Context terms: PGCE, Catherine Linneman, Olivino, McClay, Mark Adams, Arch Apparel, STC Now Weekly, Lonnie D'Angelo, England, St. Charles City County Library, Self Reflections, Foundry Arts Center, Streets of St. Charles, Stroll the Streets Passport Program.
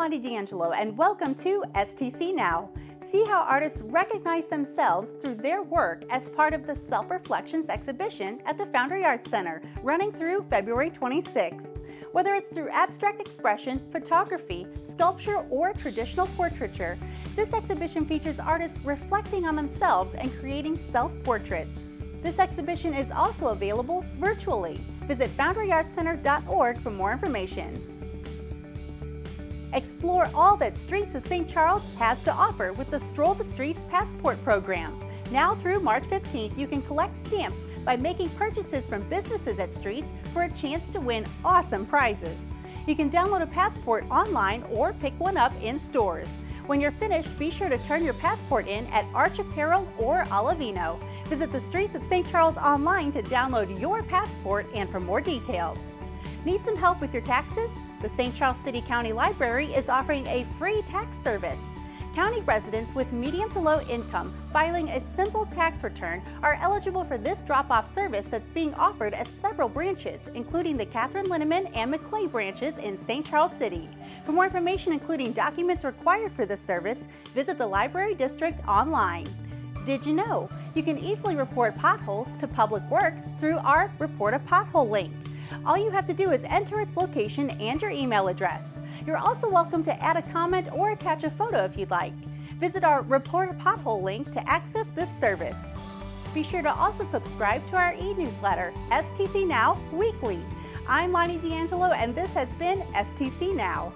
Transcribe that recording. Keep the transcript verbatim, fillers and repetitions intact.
Lonnie D'Angelo, and welcome to S T C Now. See how artists recognize themselves through their work as part of the Self Reflections exhibition at the Foundry Arts Center, running through February twenty-sixth. Whether it's through abstract expression, photography, sculpture, or traditional portraiture, this exhibition features artists reflecting on themselves and creating self-portraits. This exhibition is also available virtually. Visit foundry arts center dot org for more information. Explore all that Streets of Saint Charles has to offer with the Stroll the Streets Passport Program. Now through March fifteenth, you can collect stamps by making purchases from businesses at Streets for a chance to win awesome prizes. You can download a passport online or pick one up in stores. When you're finished, be sure to turn your passport in at Arch Apparel or Olivino. Visit the Streets of Saint Charles online to download your passport and for more details. Need some help with your taxes? The Saint Charles City County Library is offering a free tax service. County residents with medium to low income filing a simple tax return are eligible for this drop-off service that's being offered at several branches, including the Catherine Linneman and McClay branches in Saint Charles City. For more information, including documents required for this service, visit the Library District online. Did you know? You can easily report potholes to Public Works through our Report a Pothole link. All you have to do is enter its location and your email address. You're also welcome to add a comment or attach a photo if you'd like. Visit our Report a Pothole link to access this service. Be sure to also subscribe to our e-newsletter, S T C Now Weekly. I'm Lonnie D'Angelo, and this has been S T C Now.